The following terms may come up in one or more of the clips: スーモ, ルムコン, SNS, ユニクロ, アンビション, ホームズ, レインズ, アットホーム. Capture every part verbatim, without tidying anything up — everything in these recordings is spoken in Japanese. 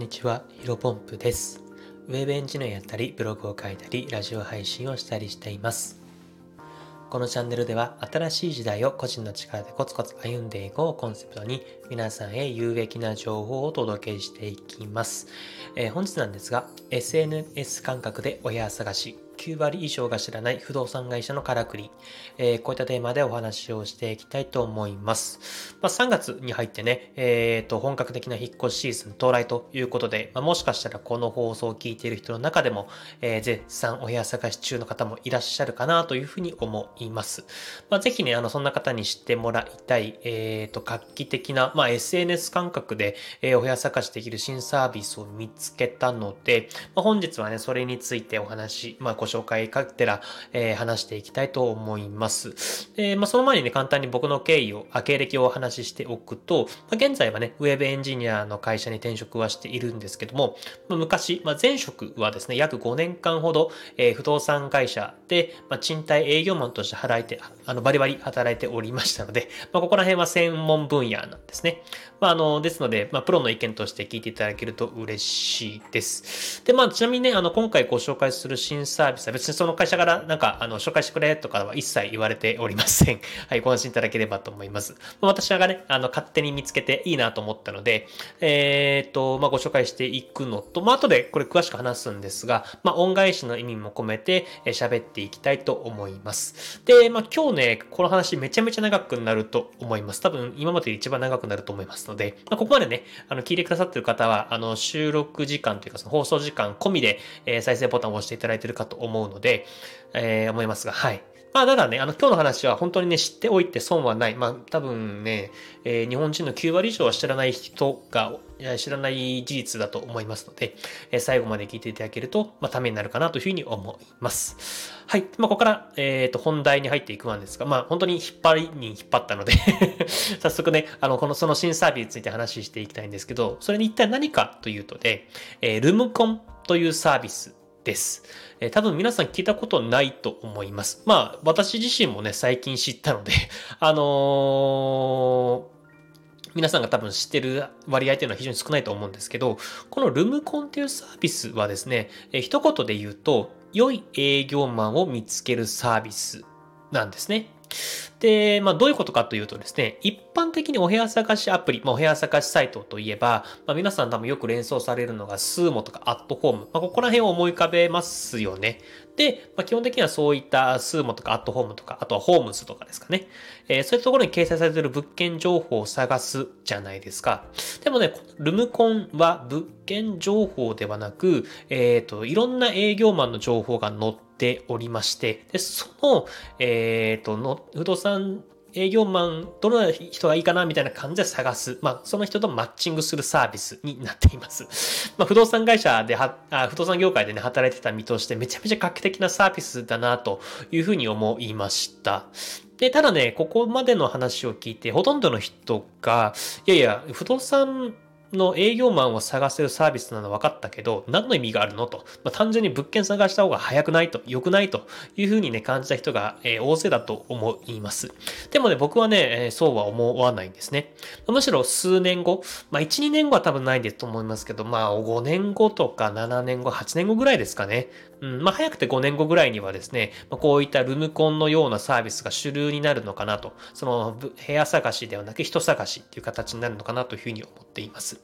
んにちは、ヒロポンプです。ウェブエンジニアやったり、ブログを書いたり、ラジオ配信をしたりしています。このチャンネルでは、新しい時代を個人の力でコツコツ歩んでいこうをコンセプトに、皆さんへ有益な情報をお届けしていきます。えー、本日なんですが、 エスエヌエス 感覚で親探し、きゅうわり以上が知らない不動産会社のからくり、えー、こういったテーマでお話をしていきたいと思います。まあ、さんがつに入ってね、えー、と本格的な引っ越しシーズン到来ということで、まあ、もしかしたらこの放送を聞いている人の中でも、えー、絶賛お部屋探し中の方もいらっしゃるかなというふうに思います。まあ、ぜひね、あのそんな方に知ってもらいたい、えー、と画期的な、まあ、エスエヌエス 感覚で、えー、お部屋探しできる新サービスを見つけたので、まあ、本日はね、それについてお話、まあご紹介かてら、えー、話していきたいと思います。えーまあ、その前にね、簡単に僕の経緯を経歴をお話ししておくと、まあ、現在はね、ウェブエンジニアの会社に転職はしているんですけども、まあ、昔、まあ、前職はですね、約ごねんかんほど、えー、不動産会社で、まあ、賃貸営業マンとして働いてあのバリバリ働いておりましたので、まあ、ここら辺は専門分野なんですね。まあ、あのですので、まあ、プロの意見として聞いていただけると嬉しいです。で、まあ、ちなみにね、あの今回ご紹介する新サービス別にその会社からなんかあの紹介してくれとかは一切言われておりません。はい、ご安心いただければと思います。私がね、あの勝手に見つけていいなと思ったので、えっと、まあ、ご紹介していくのと、まあ、後でこれ詳しく話すんですが、まあ、恩返しの意味も込めて喋っていきたいと思います。で、まあ、今日ね、この話めちゃめちゃ長くなると思います。多分今までで一番長くなると思いますので、まあ、ここまでね、あの聞いてくださっている方は、あの収録時間というかその放送時間込みで再生ボタンを押していただいているかと思うので、えー、思いますが、はい。まあ、ただね、あの、今日の話は本当にね、知っておいて損はない。まあ、多分ね、えー、日本人のきゅうわり以上は知らない人が、知らない事実だと思いますので、えー、最後まで聞いていただけると、まあ、ためになるかなというふうに思います。はい。まあ、ここから、えっと、本題に入っていくわんですが、まあ、本当に引っ張りに引っ張ったので、早速ね、あの、この、その新サービスについて話していきたいんですけど、それに一体何かというとね、えー、ルムコンというサービスです。えー、多分皆さん聞いたことないと思います。まあ、私自身もね、最近知ったので、あのー、皆さんが多分知ってる割合というのは非常に少ないと思うんですけど、このルムコンというサービスはですね、えー、一言で言うと、良い営業マンを見つけるサービスなんですね。で、まあ、どういうことかというとですね、一般的にお部屋探しアプリ、まあ、お部屋探しサイトといえば、まあ、皆さん多分よく連想されるのがスーモとかアットホーム、まあ、ここら辺を思い浮かべますよね。で、まあ、基本的にはそういったスーモとかアットホームとか、あとはホームズとかですかね、えー、そういうところに掲載されている物件情報を探すじゃないですか。でもね、ルムコンは物件情報ではなく、えっと、いろんな営業マンの情報が載ってておりまして、でその、えっと、の不動産営業マン、どの人がいいかなみたいな感じで探す。まあ、その人とマッチングするサービスになっています。まあ、不動産会社では、あ、不動産業界でね、働いてた身として、めちゃめちゃ画期的なサービスだなというふうに思いました。で、ただね、ここまでの話を聞いて、ほとんどの人が、いやいや、不動産の営業マンを探せるサービスなの分かったけど、何の意味があるのと、まあ、単純に物件探した方が早くないと、良くないというふうにね、感じた人が、えー、大勢だと思います。でもね、僕はね、えー、そうは思わないんですね。むしろ数年後、まあ、いち、にねんごは多分ないんですと思いますけど、まあ、ごねんごとかななねんご、はちねんごぐらいですかね。うん、まあ、早くてごねんごぐらいにはですね、まあ、こういったルムコンのようなサービスが主流になるのかなと、その部屋探しではなく人探しっていう形になるのかなというふうに思っています。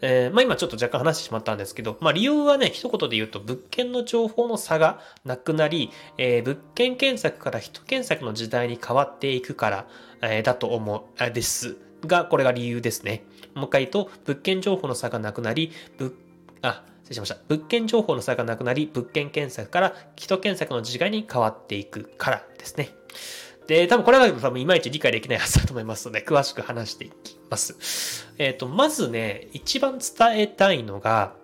えー、まあ今ちょっと若干話してしまったんですけど、まあ理由はね、一言で言うと物件の情報の差がなくなり、えー、物件検索から人検索の時代に変わっていくから、えー、だと思う、ですが、これが理由ですね。もう一回言うと、物件情報の差がなくなり、物、あ、失礼しました。物件情報の差がなくなり、物件検索から人検索の時代に変わっていくからですね。で、多分これは多分いまいち理解できないはずだと思いますので、詳しく話していきます。えっと、まずね、一番伝えたいのが、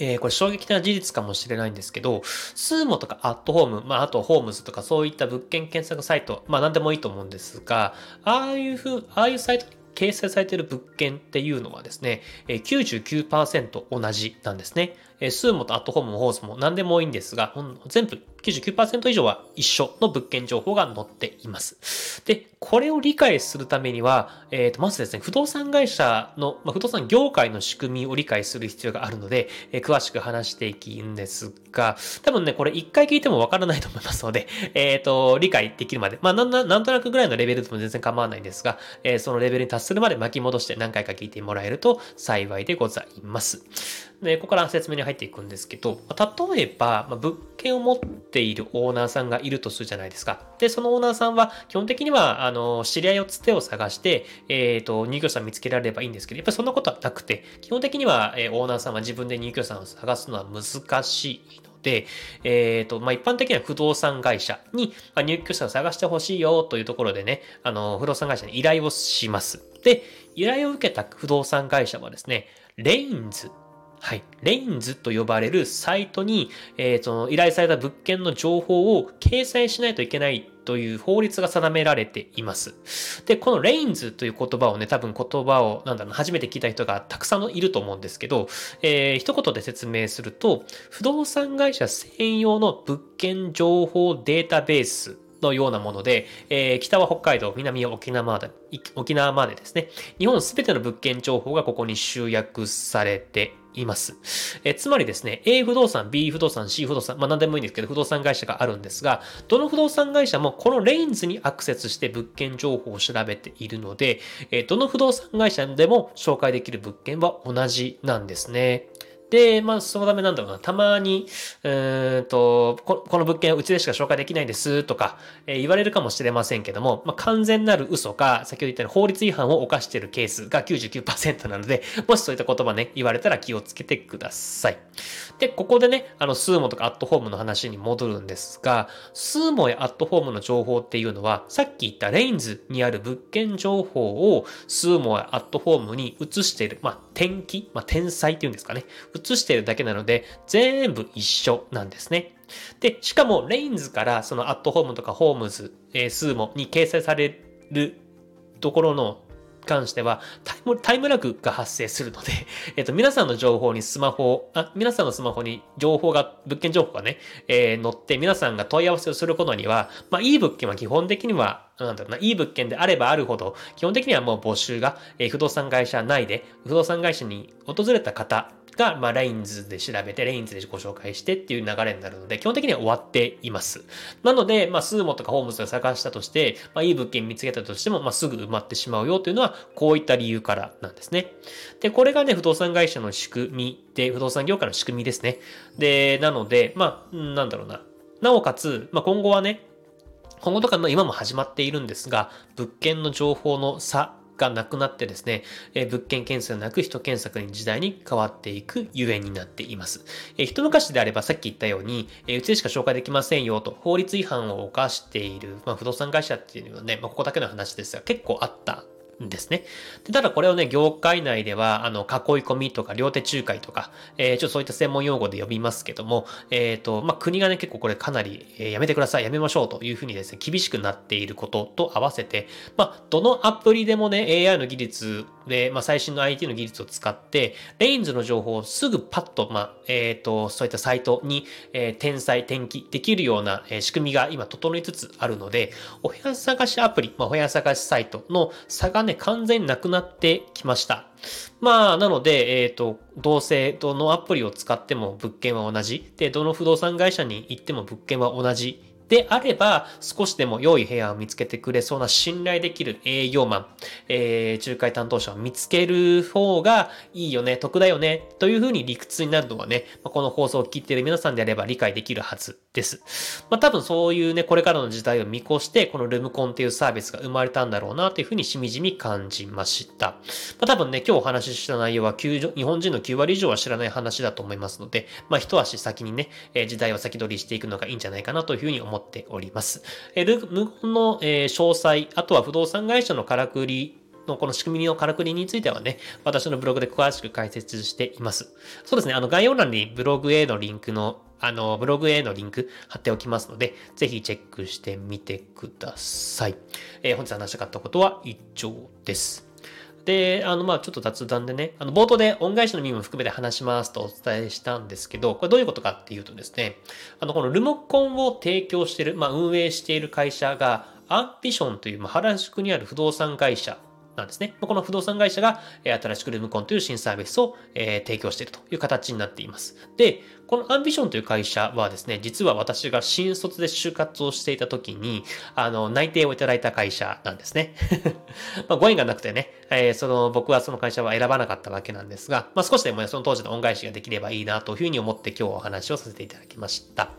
えー、これ衝撃的な事実かもしれないんですけど、スーモとかアットホーム、まああとホームズとかそういった物件検索サイト、まあ何でもいいと思うんですが、ああいうふう、ああいうサイトに掲載されている物件っていうのはですね、きゅうじゅうきゅうパーセント同じなんですね。数もとアットホームもホースも何でもいいんですが、全部 きゅうじゅうきゅうパーセント 以上は一緒の物件情報が載っています。で、これを理解するためには、えーと、まずですね、不動産会社の、まあ、不動産業界の仕組みを理解する必要があるので、えー、詳しく話していきんですが、多分ね、これ一回聞いてもわからないと思いますので、えーと、理解できるまで、まあなん、なんとなくぐらいのレベルでも全然構わないんですが、えー、そのレベルに達するまで巻き戻して何回か聞いてもらえると幸いでございます。で、ここから説明に入っていくんですけど、例えば、まあ、物件を持っているオーナーさんがいるとするじゃないですか。で、そのオーナーさんは基本的には、あの、知り合いをつてを探して、えっと、入居者見つけられればいいんですけど、やっぱりそんなことはなくて、基本的には、えー、オーナーさんは自分で入居者を探すのは難しいので、えっと、まあ、一般的には不動産会社に、まあ、入居者を探してほしいよというところでね、あの、不動産会社に依頼をします。で、依頼を受けた不動産会社はですね、レインズ、はい。レインズと呼ばれるサイトに、えー、その依頼された物件の情報を掲載しないといけないという法律が定められています。で、このレインズという言葉をね、多分言葉を、なんだろう、初めて聞いた人がたくさんいると思うんですけど、えー、一言で説明すると、不動産会社専用の物件情報データベースのようなもので、えー、北は北海道、南は沖縄まで、沖縄までですね、日本すべての物件情報がここに集約されています。います。え、つまりですね、A 不動産、B 不動産、C 不動産、まあ何でもいいんですけど、不動産会社があるんですが、どの不動産会社もこのレインズにアクセスして物件情報を調べているので、え、どの不動産会社でも紹介できる物件は同じなんですね。で、まあ、そのためなんだろうな、たまに、うーんと、こ、この物件うちでしか紹介できないんですとか、えー、言われるかもしれませんけども、まあ、完全なる嘘か、先ほど言ったように法律違反を犯しているケースが きゅうじゅうきゅうパーセント なので、もしそういった言葉ね、言われたら気をつけてください。で、ここでね、あの、スーモとかアットホームの話に戻るんですが、スーモやアットホームの情報っていうのは、さっき言ったレインズにある物件情報をスーモやアットホームに移している、まあ、転記、まあ、転載っていうんですかね。映しているだけなので全部一緒なんですね。で、しかもレインズからそのアットホームとかホームズ、えー、スーモに掲載されるところの関してはタイム、タイムラグが発生するので、えっと、皆さんの情報にスマホ、あ、皆さんのスマホに情報が、物件情報がね、えー、載って皆さんが問い合わせをすることには、まあいい物件は基本的にはなんだろうな、いい物件であればあるほど、基本的にはもう募集が、えー、不動産会社内で、不動産会社に訪れた方が、まあ、レインズで調べて、レインズでご紹介してっていう流れになるので、基本的には終わっています。なので、まあ、スーモとかホームズを探したとして、まあ、いい物件見つけたとしても、まあ、すぐ埋まってしまうよというのは、こういった理由からなんですね。で、これがね、不動産会社の仕組みで、不動産業界の仕組みですね。で、なので、まあ、なんだろうな。なおかつ、まあ、今後はね、今後とか、まあ、今も始まっているんですが、物件の情報の差、がなくなってですね、えー、物件検索なく人検索に時代に変わっていくゆえになっています。えー、一昔であればさっき言ったように、えー、うちでしか紹介できませんよと法律違反を犯している、まあ、不動産会社っていうのはね、まあ、ここだけの話ですが結構あったんですね。で、ただこれをね、業界内ではあの囲い込みとか両手仲介とか、えー、ちょっとそういった専門用語で呼びますけども、えっと、まあ、国がね、結構これかなり、えー、やめてください、やめましょうというふうにですね、厳しくなっていることと合わせて、まあ、どのアプリでもね、エーアイ の技術で、まあ、最新の アイティー の技術を使って、レインズの情報をすぐパッと、まあ、えっと、そういったサイトに、えー、転載、転記できるような、えー、仕組みが今整いつつあるので、お部屋探しアプリ、まあ、お部屋探しサイトの差がね、完全になくなってきました。まあ、なので、えっと、同性、どのアプリを使っても物件は同じ。で、どの不動産会社に行っても物件は同じ。であれば、少しでも良い部屋を見つけてくれそうな信頼できる営業マン、えー、仲介担当者を見つける方がいいよね、得だよね、というふうに理屈になるのはね、この放送を聞いている皆さんであれば理解できるはずです。まあ多分そういうね、これからの時代を見越して、このルームコンっていうサービスが生まれたんだろうな、というふうにしみじみ感じました。まあ多分ね、今日お話しした内容はきゅう、日本人のきゅうわり以上は知らない話だと思いますので、まあ一足先にね、時代を先取りしていくのがいいんじゃないかなというふうに思います。持っております。ルームの詳細、あとは不動産会社のからくりのこの仕組みのからくりについてはね、私のブログで詳しく解説しています。そうですね、あの概要欄にブログへのリンクの、あのブログへのリンク貼っておきますので、ぜひチェックしてみてください。えー、本日話したかったことは以上です。で、あの、まあちょっと雑談でね、あの、冒頭で恩返しの意味も含めて話しますとお伝えしたんですけど、これどういうことかっていうとですね、あの、このルモコンを提供している、まあ運営している会社が、アンビションという、まあ、原宿にある不動産会社なんですね。この不動産会社が、新しくルムコンという新サービスを、えー、提供しているという形になっています。で、このアンビションという会社はですね、実は私が新卒で就活をしていた時に、あの、内定をいただいた会社なんですね。まあ、ご縁がなくてね、えー、その、僕はその会社は選ばなかったわけなんですが、まあ、少しでもね、その当時の恩返しができればいいなというふうに思って今日お話をさせていただきました。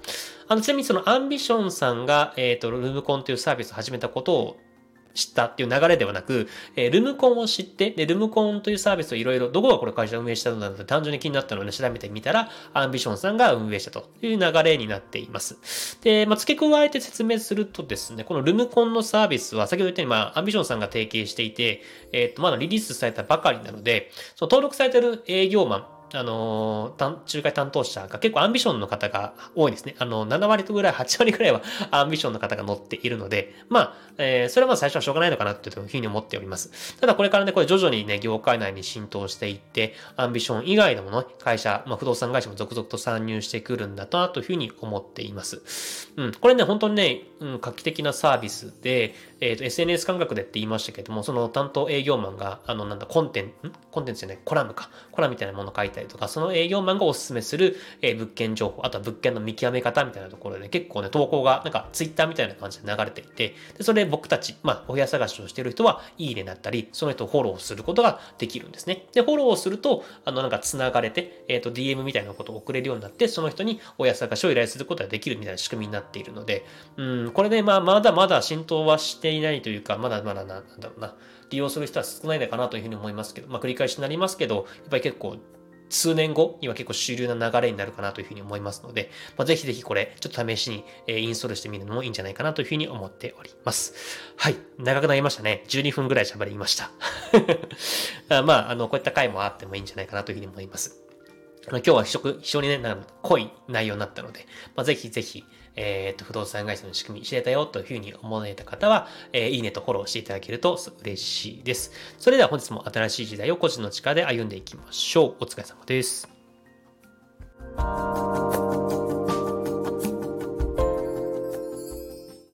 あの、ちなみにそのアンビションさんが、えっと、ルムコンというサービスを始めたことを知ったっていう流れではなく、えー、ルムコンを知って、で、ルムコンというサービスをいろいろ、どこがこれ会社を運営したのだろうって単純に気になったので調べてみたら、アンビションさんが運営したという流れになっています。で、まあ、付け加えて説明するとですね、このルムコンのサービスは、先ほど言ったように、まあ、アンビションさんが提携していて、えっと、まだリリースされたばかりなので、その登録されている営業マン、あの、仲介担当者が結構アンビションの方が多いですね。あの、ななわりぐらい、はちわりぐらいはアンビションの方が乗っているので、まあ、えー、それはまあ最初はしょうがないのかなというふうに思っております。ただこれからね、これ徐々にね、業界内に浸透していって、アンビション以外のもの、会社、まあ、不動産会社も続々と参入してくるんだなというふうに思っています。うん、これね、本当にね、うん、画期的なサービスで、えっと、エスエヌエス 感覚でって言いましたけれども、その担当営業マンが、あの、なんだ、コンテンツ、んコンテンツじゃない、コラムか。コラムみたいなものを書いてとかその営業マンがおすすめする、えー、物件情報あとは物件の見極め方みたいなところで、ね、結構ね投稿がなんかツイッターみたいな感じで流れていてでそれで僕たちまあお部屋探しをしている人はいいねだったりその人をフォローすることができるんですね。でフォローするとあのなんかつながれて、えー、と ディーエム みたいなことを送れるようになってその人にお部屋探しを依頼することができるみたいな仕組みになっているのでうんこれで、ね、まあまだまだ浸透はしていないというかまだまだなんだろうな利用する人は少ないのかなというふうに思いますけどまあ繰り返しになりますけどやっぱり結構数年後には結構主流な流れになるかなというふうに思いますので、まあ、ぜひぜひこれちょっと試しにインストールしてみるのもいいんじゃないかなというふうに思っております。はい。長くなりましたね。じゅうにふんぐらい喋りました。まあ、あの、こういった回もあってもいいんじゃないかなというふうに思います。今日は非常にね、なんか濃い内容になったので、まあ、ぜひぜひ、えっと、不動産会社の仕組み知れたよというふうに思えた方は、えー、いいねとフォローしていただけると嬉しいです。それでは本日も新しい時代を個人の力で歩んでいきましょう。お疲れ様です。